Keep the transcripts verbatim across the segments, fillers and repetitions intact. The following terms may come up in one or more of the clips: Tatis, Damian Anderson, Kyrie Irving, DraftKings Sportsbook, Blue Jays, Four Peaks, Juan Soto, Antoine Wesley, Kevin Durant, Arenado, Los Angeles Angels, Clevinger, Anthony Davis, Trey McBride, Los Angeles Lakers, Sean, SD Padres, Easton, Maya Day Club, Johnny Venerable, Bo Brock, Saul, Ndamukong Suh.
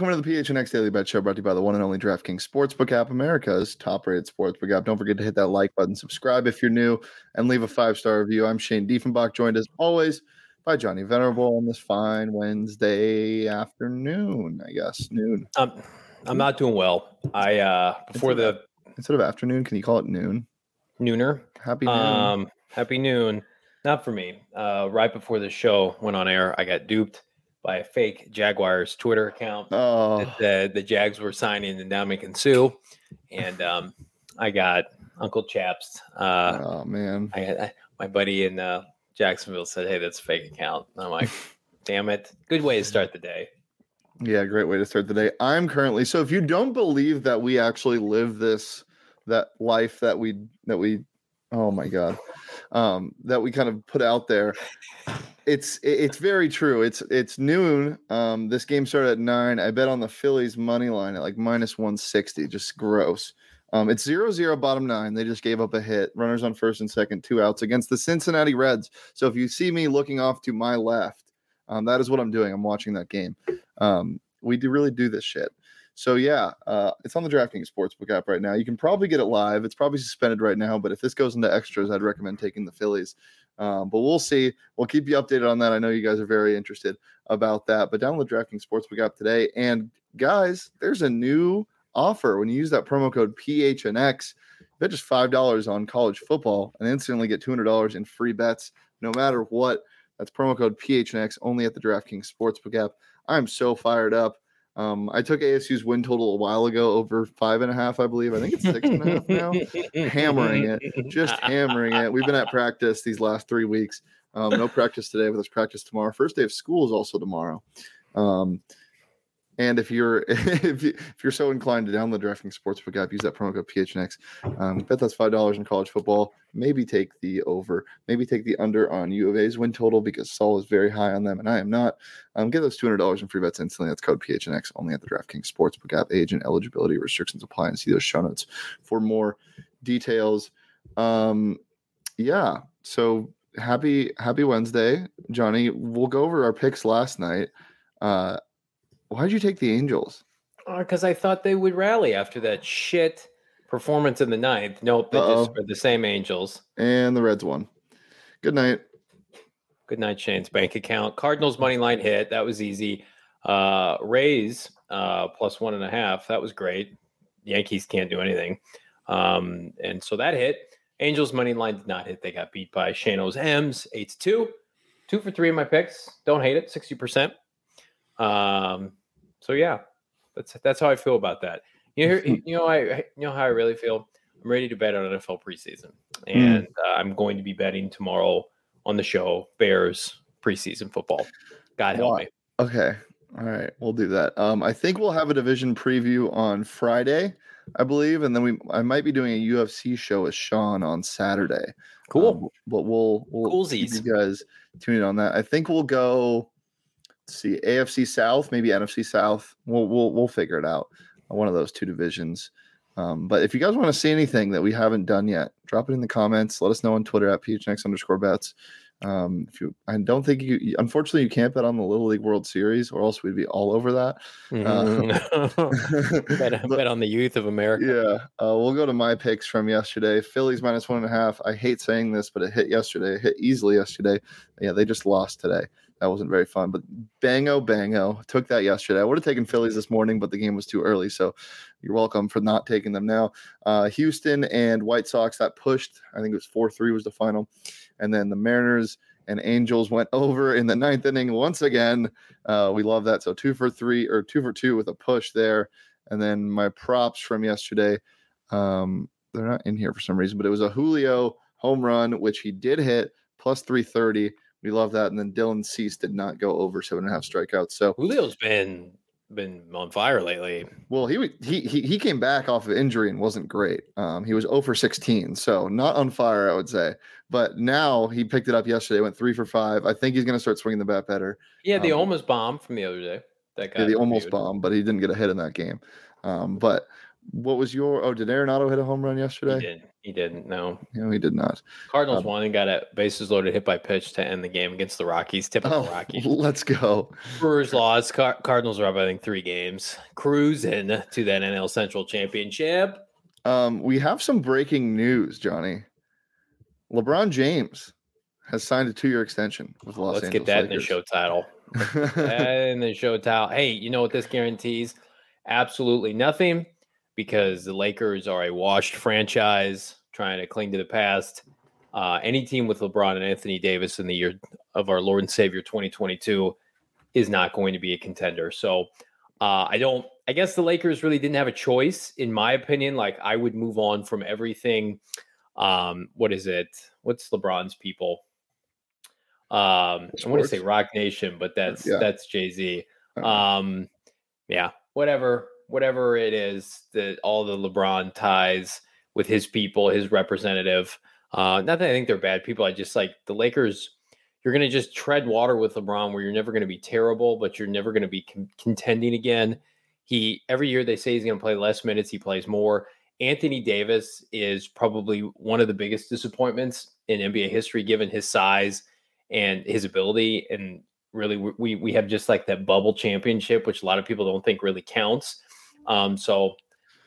Welcome to the P H N X Daily Bet Show, brought to you by the one and only DraftKings Sportsbook app, America's top-rated sportsbook app. Don't forget to hit that like button, subscribe if you're new, and leave a five-star review. I'm Shane Diefenbach, joined as always by Johnny Venerable on this fine Wednesday afternoon, I guess, noon. Um, I'm not doing well. I uh, before instead the – Instead of afternoon, can you call it noon? Nooner. Happy noon. Um, happy noon. Not for me. Uh, right before the show went on air, I got duped by a fake Jaguars Twitter account. Oh. that the, the Jags were signing and Ndamukong Suh. And um, I got Uncle Chaps. Uh, oh, man. I, I, my buddy in uh, Jacksonville said, hey, that's a fake account. And I'm like, damn it. Good way to start the day. Yeah, great way to start the day. I'm currently, so if you don't believe that we actually live this, that life that we, that we, oh my God, um, that we kind of put out there, It's it's very true. It's it's noon. Um, this game started at nine. I bet on the Phillies money line at like minus one sixty. Just gross. Um, it's zero zero bottom nine. They just gave up a hit. Runners on first and second, two outs against the Cincinnati Reds. So if you see me looking off to my left, um, that is what I'm doing. I'm watching that game. Um, we do really do this shit. So yeah, uh, it's on the DraftKings Sportsbook app right now. You can probably get it live. It's probably suspended right now, but if this goes into extras, I'd recommend taking the Phillies. Um, but we'll see. We'll keep you updated on that. I know you guys are very interested about that. But download DraftKings Sportsbook app today. And, guys, there's a new offer. When you use that promo code P H N X, bet just five dollars on college football and instantly get two hundred dollars in free bets no matter what. That's promo code P H N X only at the DraftKings Sportsbook app. I'm so fired up. Um, I took A S U's win total a while ago over five and a half, I believe. I think it's six and a half now. Hammering it, just hammering it. We've been at practice these last three weeks. Um, no practice today, but there's practice tomorrow. First day of school is also tomorrow. Um, and if you're if, you, if you're so inclined to download the DraftKings Sportsbook app, use that promo code P H N X. Um, bet that's five dollars in college football. Maybe take the over. Maybe take the under on U of A's win total because Saul is very high on them, and I am not. Um, get those two hundred dollars in free bets instantly. That's code P H N X only at the DraftKings Sportsbook app. Age and eligibility restrictions apply, and see those show notes for more details. Um, yeah, so happy happy Wednesday, Johnny. We'll go over our picks last night. Uh Why did you take the Angels? Because uh, I thought they would rally after that shit performance in the ninth. Nope, they just were the same Angels. And the Reds won. Good night. Good night, Shane's bank account. Cardinals money line hit. That was easy. Uh, Rays uh, plus one and a half. That was great. Yankees can't do anything. Um, and so that hit. Angels money line did not hit. They got beat by Shano's M's eight to two. Two for three of my picks. Don't hate it. sixty percent. Um. So yeah, that's that's how I feel about that. You know, you know, I you know how I really feel. I'm ready to bet on N F L preseason, and mm. uh, I'm going to be betting tomorrow on the show Bears preseason football. God help wow. me. Okay, all right, we'll do that. Um, I think we'll have a division preview on Friday, I believe, and then we I might be doing a U F C show with Sean on Saturday. Cool, um, but we'll we'll Coolsies. Keep you guys tune in on that. I think we'll go. See A F C South, maybe N F C South. We'll we'll we'll figure it out. One of those two divisions. Um, but if you guys want to see anything that we haven't done yet, drop it in the comments. Let us know on Twitter at P H N X underscore bets. Um, if you, I don't think you. Unfortunately, you can't bet on the Little League World Series, or else we'd be all over that. Mm-hmm. Uh, bet, bet on the youth of America. Yeah, uh, we'll go to my picks from yesterday. Phillies minus one and a half. I hate saying this, but it hit yesterday. It hit easily yesterday. Yeah, they just lost today. That wasn't very fun, but bango, bango. Took that yesterday. I would have taken Phillies this morning, but the game was too early, so you're welcome for not taking them now. Uh, Houston and White Sox, that pushed. I think it was four three was the final. And then the Mariners and Angels went over in the ninth inning once again. Uh, we love that. So two for three or two for two with a push there. And then my props from yesterday, um, they're not in here for some reason, but it was a Julio home run, which he did hit, plus three thirty. We love that. And then Dylan Cease did not go over seven and a half strikeouts. So Julio's been been on fire lately. Well, he he he he came back off of injury and wasn't great. Um, he was zero for sixteen, so not on fire, I would say. But now he picked it up yesterday, went three for five. I think he's going to start swinging the bat better. Yeah, the um, almost bomb from the other day. That guy. Yeah, the almost bomb, but he didn't get a hit in that game. Um, but what was your? Oh, did Arenado hit a home run yesterday? He did. He didn't, no. No, he did not. Cardinals um, won and got a bases loaded hit by pitch to end the game against the Rockies. Typical oh, Rockies. Let's go. Brewers lost. Car- Cardinals are up, I think, three games. Cruising to that N L Central Championship. Um, we have some breaking news, Johnny. LeBron James has signed a two-year extension with the Los Let's Angeles Let's get that Lakers. in the show title. in the show title. Hey, you know what this guarantees? Absolutely nothing, because the Lakers are a washed franchise trying to cling to the past. Uh, any team with LeBron and Anthony Davis in the year of our Lord and Savior twenty twenty-two is not going to be a contender. So uh, I don't, I guess the Lakers really didn't have a choice, in my opinion. Like, I would move on from everything. Um, what is it? What's LeBron's people? Um, I want to say Rock Nation, but that's, yeah. that's Jay-Z. Um, yeah, whatever, whatever it is that all the LeBron ties with his people, his representative. Uh, not that I think they're bad people. I just like the Lakers. You're going to just tread water with LeBron where you're never going to be terrible, but you're never going to be con- contending again. He, every year they say he's going to play less minutes. He plays more. Anthony Davis is probably one of the biggest disappointments in N B A history, given his size and his ability. And really we, we have just like that bubble championship, which a lot of people don't think really counts. Um, so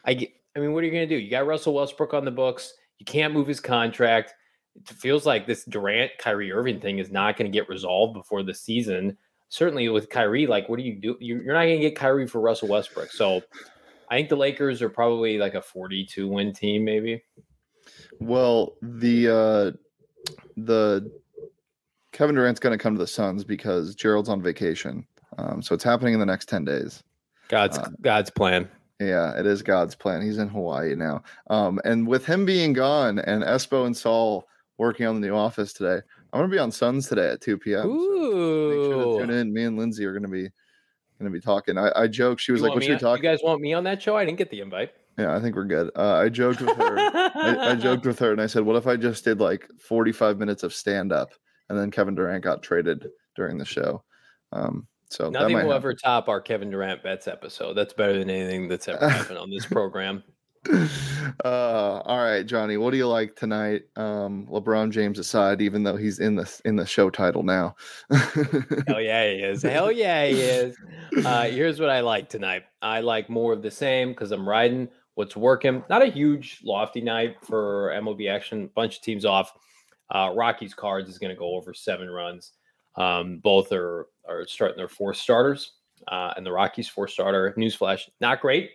I get, I mean, what are you going to do? You got Russell Westbrook on the books. You can't move his contract. It feels like this Durant, Kyrie Irving thing is not going to get resolved before the season. Certainly with Kyrie, like, what do you do? You're not going to get Kyrie for Russell Westbrook. So I think the Lakers are probably like a forty-two win team, maybe. Well, the, uh, the Kevin Durant's going to come to the Suns because Gerald's on vacation. Um, so it's happening in the next ten days. God's uh, God's plan. Yeah, it is God's plan. He's in Hawaii now. Um, and with him being gone and Espo and Saul working on the new office today, I'm going to be on Suns today at two p.m. Ooh. So make sure to tune in. Me and Lindsay are going to be going to be talking. I, I joked. She was you like, what you talking? You guys want me on that show? I didn't get the invite. Yeah, I think we're good. Uh, I joked with her. I, I joked with her and I said, what if I just did like forty-five minutes of stand-up and then Kevin Durant got traded during the show? Um So nothing will happen. Ever top our Kevin Durant bets episode. That's better than anything that's ever happened on this program. Uh, all right, Johnny, what do you like tonight? Um, LeBron James aside, even though he's in the in the show title now. Hell yeah, he is. Hell yeah, he is. Uh, here's what I like tonight. I like more of the same because I'm riding what's working. Not a huge lofty night for M L B action. Bunch of teams off. Uh, Rockies Cards is going to go over seven runs. Um, both are are starting their four starters, uh, and the Rockies four starter, newsflash, not great.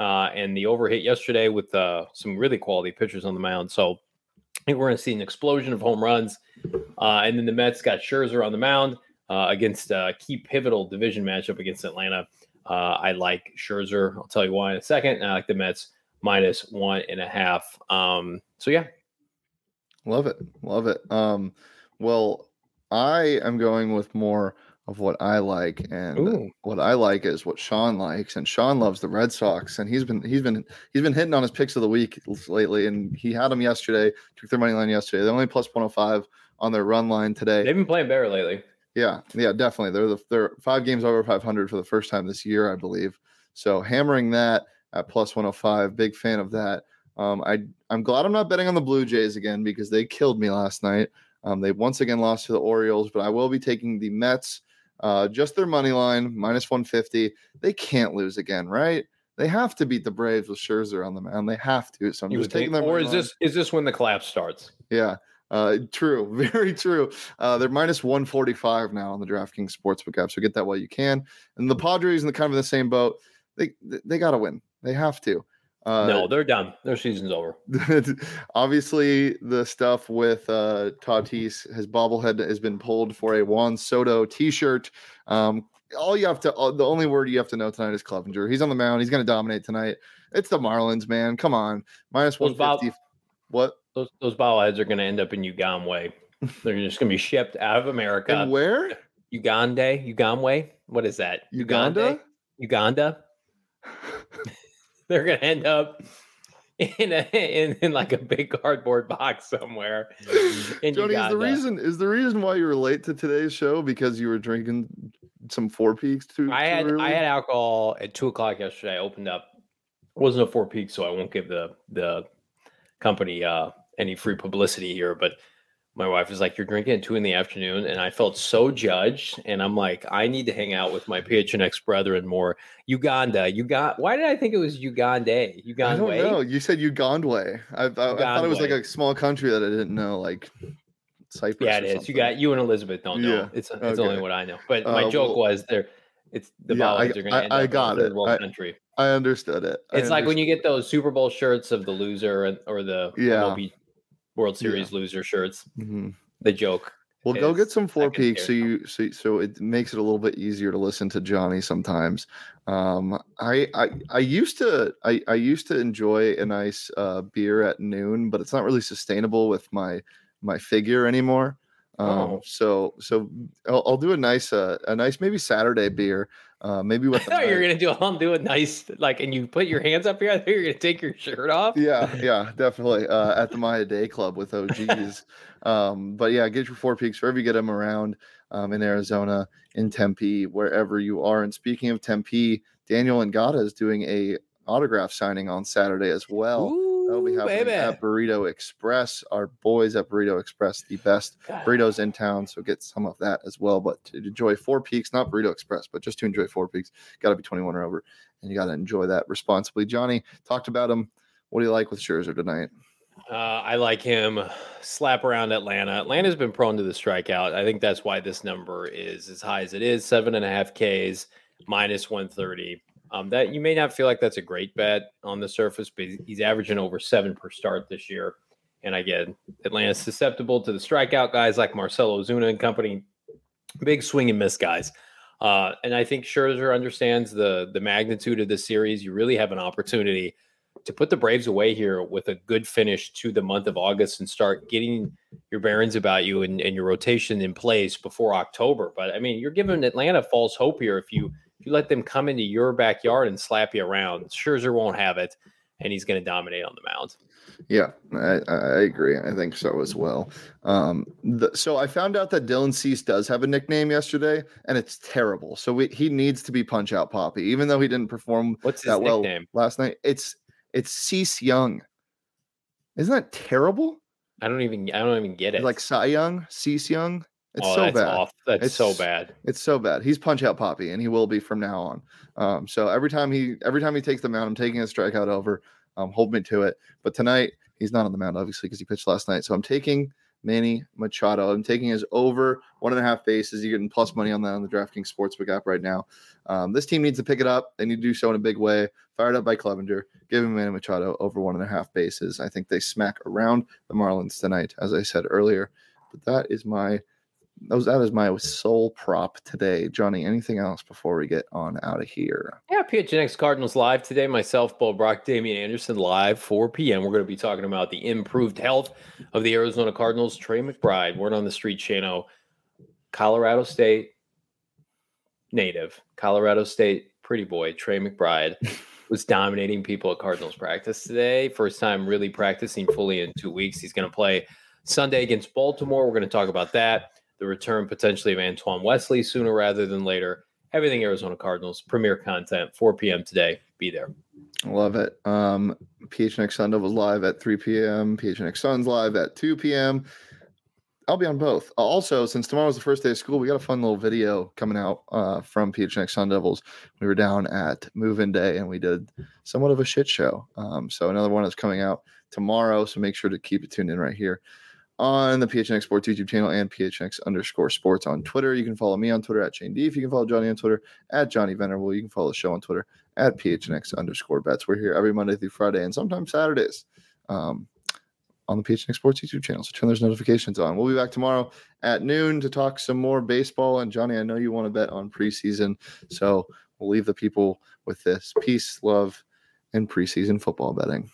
Uh, and the overhit yesterday with uh, some really quality pitchers on the mound. So I think we're going to see an explosion of home runs. Uh, and then the Mets got Scherzer on the mound uh, against a key pivotal division matchup against Atlanta. Uh, I like Scherzer. I'll tell you why in a second. And I like the Mets minus one and a half. Um, so yeah. Love it. Love it. Um, well, I am going with more of what I like, and Ooh. what I like is what Sean likes, and Sean loves the Red Sox, and he's been he's been he's been hitting on his picks of the week lately, and he had them yesterday, took their money line yesterday. They're only plus one oh five on their run line today. They've been playing better lately. Yeah, yeah, definitely. They're the they're five games over five hundred for the first time this year, I believe. So hammering that at plus one oh five, big fan of that. Um, I I'm glad I'm not betting on the Blue Jays again because they killed me last night. Um, they once again lost to the Orioles, but I will be taking the Mets, uh, just their money line, minus one fifty. They can't lose again, right? They have to beat the Braves with Scherzer on the mound. They have to. So I'm you just taking think, them. Or is this line. Is this when the collapse starts? Yeah, uh, true. Very true. Uh, they're minus one forty-five now on the DraftKings Sportsbook app, so get that while you can. And the Padres in the kind of the same boat. They they got to win. They have to. Uh, no, they're done. Their season's over. Obviously, the stuff with uh, Tatis, his bobblehead has been pulled for a Juan Soto T-shirt. Um, all you have to, all, the only word you have to know tonight is Clevinger. He's on the mound. He's going to dominate tonight. It's the Marlins, man. Come on, minus one fifty. Bob- what? Those those bobbleheads are going to end up in Ugamwe. They're just going to be shipped out of America. And where? Uganda, Ugamwe. What is that? Uganda, Uganda. Uganda? They're going to end up in, a, in in like a big cardboard box somewhere. Johnny, is the reason is the reason why you were late to today's show because you were drinking some Four Peaks too? I had early? I had alcohol at two o'clock yesterday. I opened up. It wasn't a Four Peaks, so I won't give the the company uh, any free publicity here, but my wife was like, you're drinking at two in the afternoon. And I felt so judged. And I'm like, I need to hang out with my P H N X brethren more. Uganda. You got, why did I think it was Uganda? Uganda. I don't know. You said Uganda. I, I, I thought it was like a small country that I didn't know, like Cyprus. Yeah, it is. Something. You got, you and Elizabeth don't know. Yeah. It's, it's okay. Only what I know. But my uh, joke well, was there. It's the yeah, I, are going to end I, I got it. I, country. I understood it. I it's understood. Like when you get those Super Bowl shirts of the loser or the yeah. M L B World Series yeah. loser shirts. Mm-hmm. The joke. Well, go get some Four Peaks so you so so it makes it a little bit easier to listen to Johnny sometimes. Um, I I I used to I I used to enjoy a nice uh, beer at noon, but it's not really sustainable with my my figure anymore. Um, oh. So so I'll, I'll do a nice uh, a nice maybe Saturday beer. Uh, maybe what I thought you were gonna do. I'll do a nice like, and you put your hands up here. I thought you were gonna take your shirt off. Yeah, yeah, definitely. Uh, at the Maya Day Club with O Gs. um, but yeah, get your Four Peaks wherever you get them around. Um, in Arizona, in Tempe, wherever you are. And speaking of Tempe, Daniel Ngata is doing a autograph signing on Saturday as well. Ooh. That'll be happening at Burrito Express. Our boys at Burrito Express, the best God. burritos in town. So get some of that as well. But to enjoy Four Peaks, not Burrito Express, but just to enjoy Four Peaks, got to be twenty-one or over. And you got to enjoy that responsibly. Johnny, talked about him. What do you like with Scherzer tonight? Uh, I like him. Slap around Atlanta. Atlanta's been prone to the strikeout. I think that's why this number is as high as it is. Seven and a half Ks, minus one thirty. Um, that you may not feel like that's a great bet on the surface, but he's averaging over seven per start this year. And again, Atlanta's susceptible to the strikeout guys like Marcelo Zuna and company, big swing and miss guys. Uh, and I think Scherzer understands the, the magnitude of this series. You really have an opportunity to put the Braves away here with a good finish to the month of August and start getting your bearings about you and, and your rotation in place before October. But I mean, you're giving Atlanta false hope here. If you, If you let them come into your backyard and slap you around, Scherzer won't have it, and he's going to dominate on the mound. Yeah, I, I agree. I think so as well. Um, the, so I found out that Dylan Cease does have a nickname yesterday, and it's terrible. So we, he needs to be Punch Out Poppy, even though he didn't perform What's that his well nickname? last night. It's it's Cease Young. Isn't that terrible? I don't even I don't even get it. Like Cy Young, Cease Young. It's oh, so that's bad. Off. That's it's, so bad. It's so bad. He's Punch Out Poppy, and he will be from now on. Um, so every time he every time he takes the mound, I'm taking a strikeout over. Um, hold me to it. But tonight, he's not on the mound, obviously, because he pitched last night. So I'm taking Manny Machado. I'm taking his over one and a half bases. You're getting plus money on that on the DraftKings Sportsbook app right now. Um, this team needs to pick it up. They need to do so in a big way. Fired up by Clevinger. Give him Manny Machado over one and a half bases. I think they smack around the Marlins tonight, as I said earlier. But that is my... That was, that was my sole prop today. Johnny, anything else before we get on out of here? Yeah, P H N X Cardinals live today. Myself, Bo Brock, Damian Anderson live, four p.m. We're going to be talking about the improved health of the Arizona Cardinals. Trey McBride, word on the street channel, Colorado State native, Colorado State pretty boy, Trey McBride, was dominating people at Cardinals practice today. First time really practicing fully in two weeks. He's going to play Sunday against Baltimore. We're going to talk about that. The return potentially of Antoine Wesley sooner rather than later. Everything Arizona Cardinals, premier content, four p.m. today. Be there. Love it. Um, P H N X Sunday was live at three p.m. P H N X Suns live at two p.m. I'll be on both. Also, since tomorrow's the first day of school, we got a fun little video coming out uh, from P H N X Sun Devils. We were down at move-in day, and we did somewhat of a shit show. Um, so another one is coming out tomorrow, so make sure to keep it tuned in right here on the P H N X Sports YouTube channel and P H N X underscore sports on Twitter. You can follow me on Twitter at Shane Dief. You can follow Johnny on Twitter at Johnny Venerable. You can follow the show on Twitter at P H N X underscore bets. We're here every Monday through Friday and sometimes Saturdays um, on the P H N X Sports YouTube channel. So turn those notifications on. We'll be back tomorrow at noon to talk some more baseball. And Johnny, I know you want to bet on preseason. So we'll leave the people with this. Peace, love, and preseason football betting.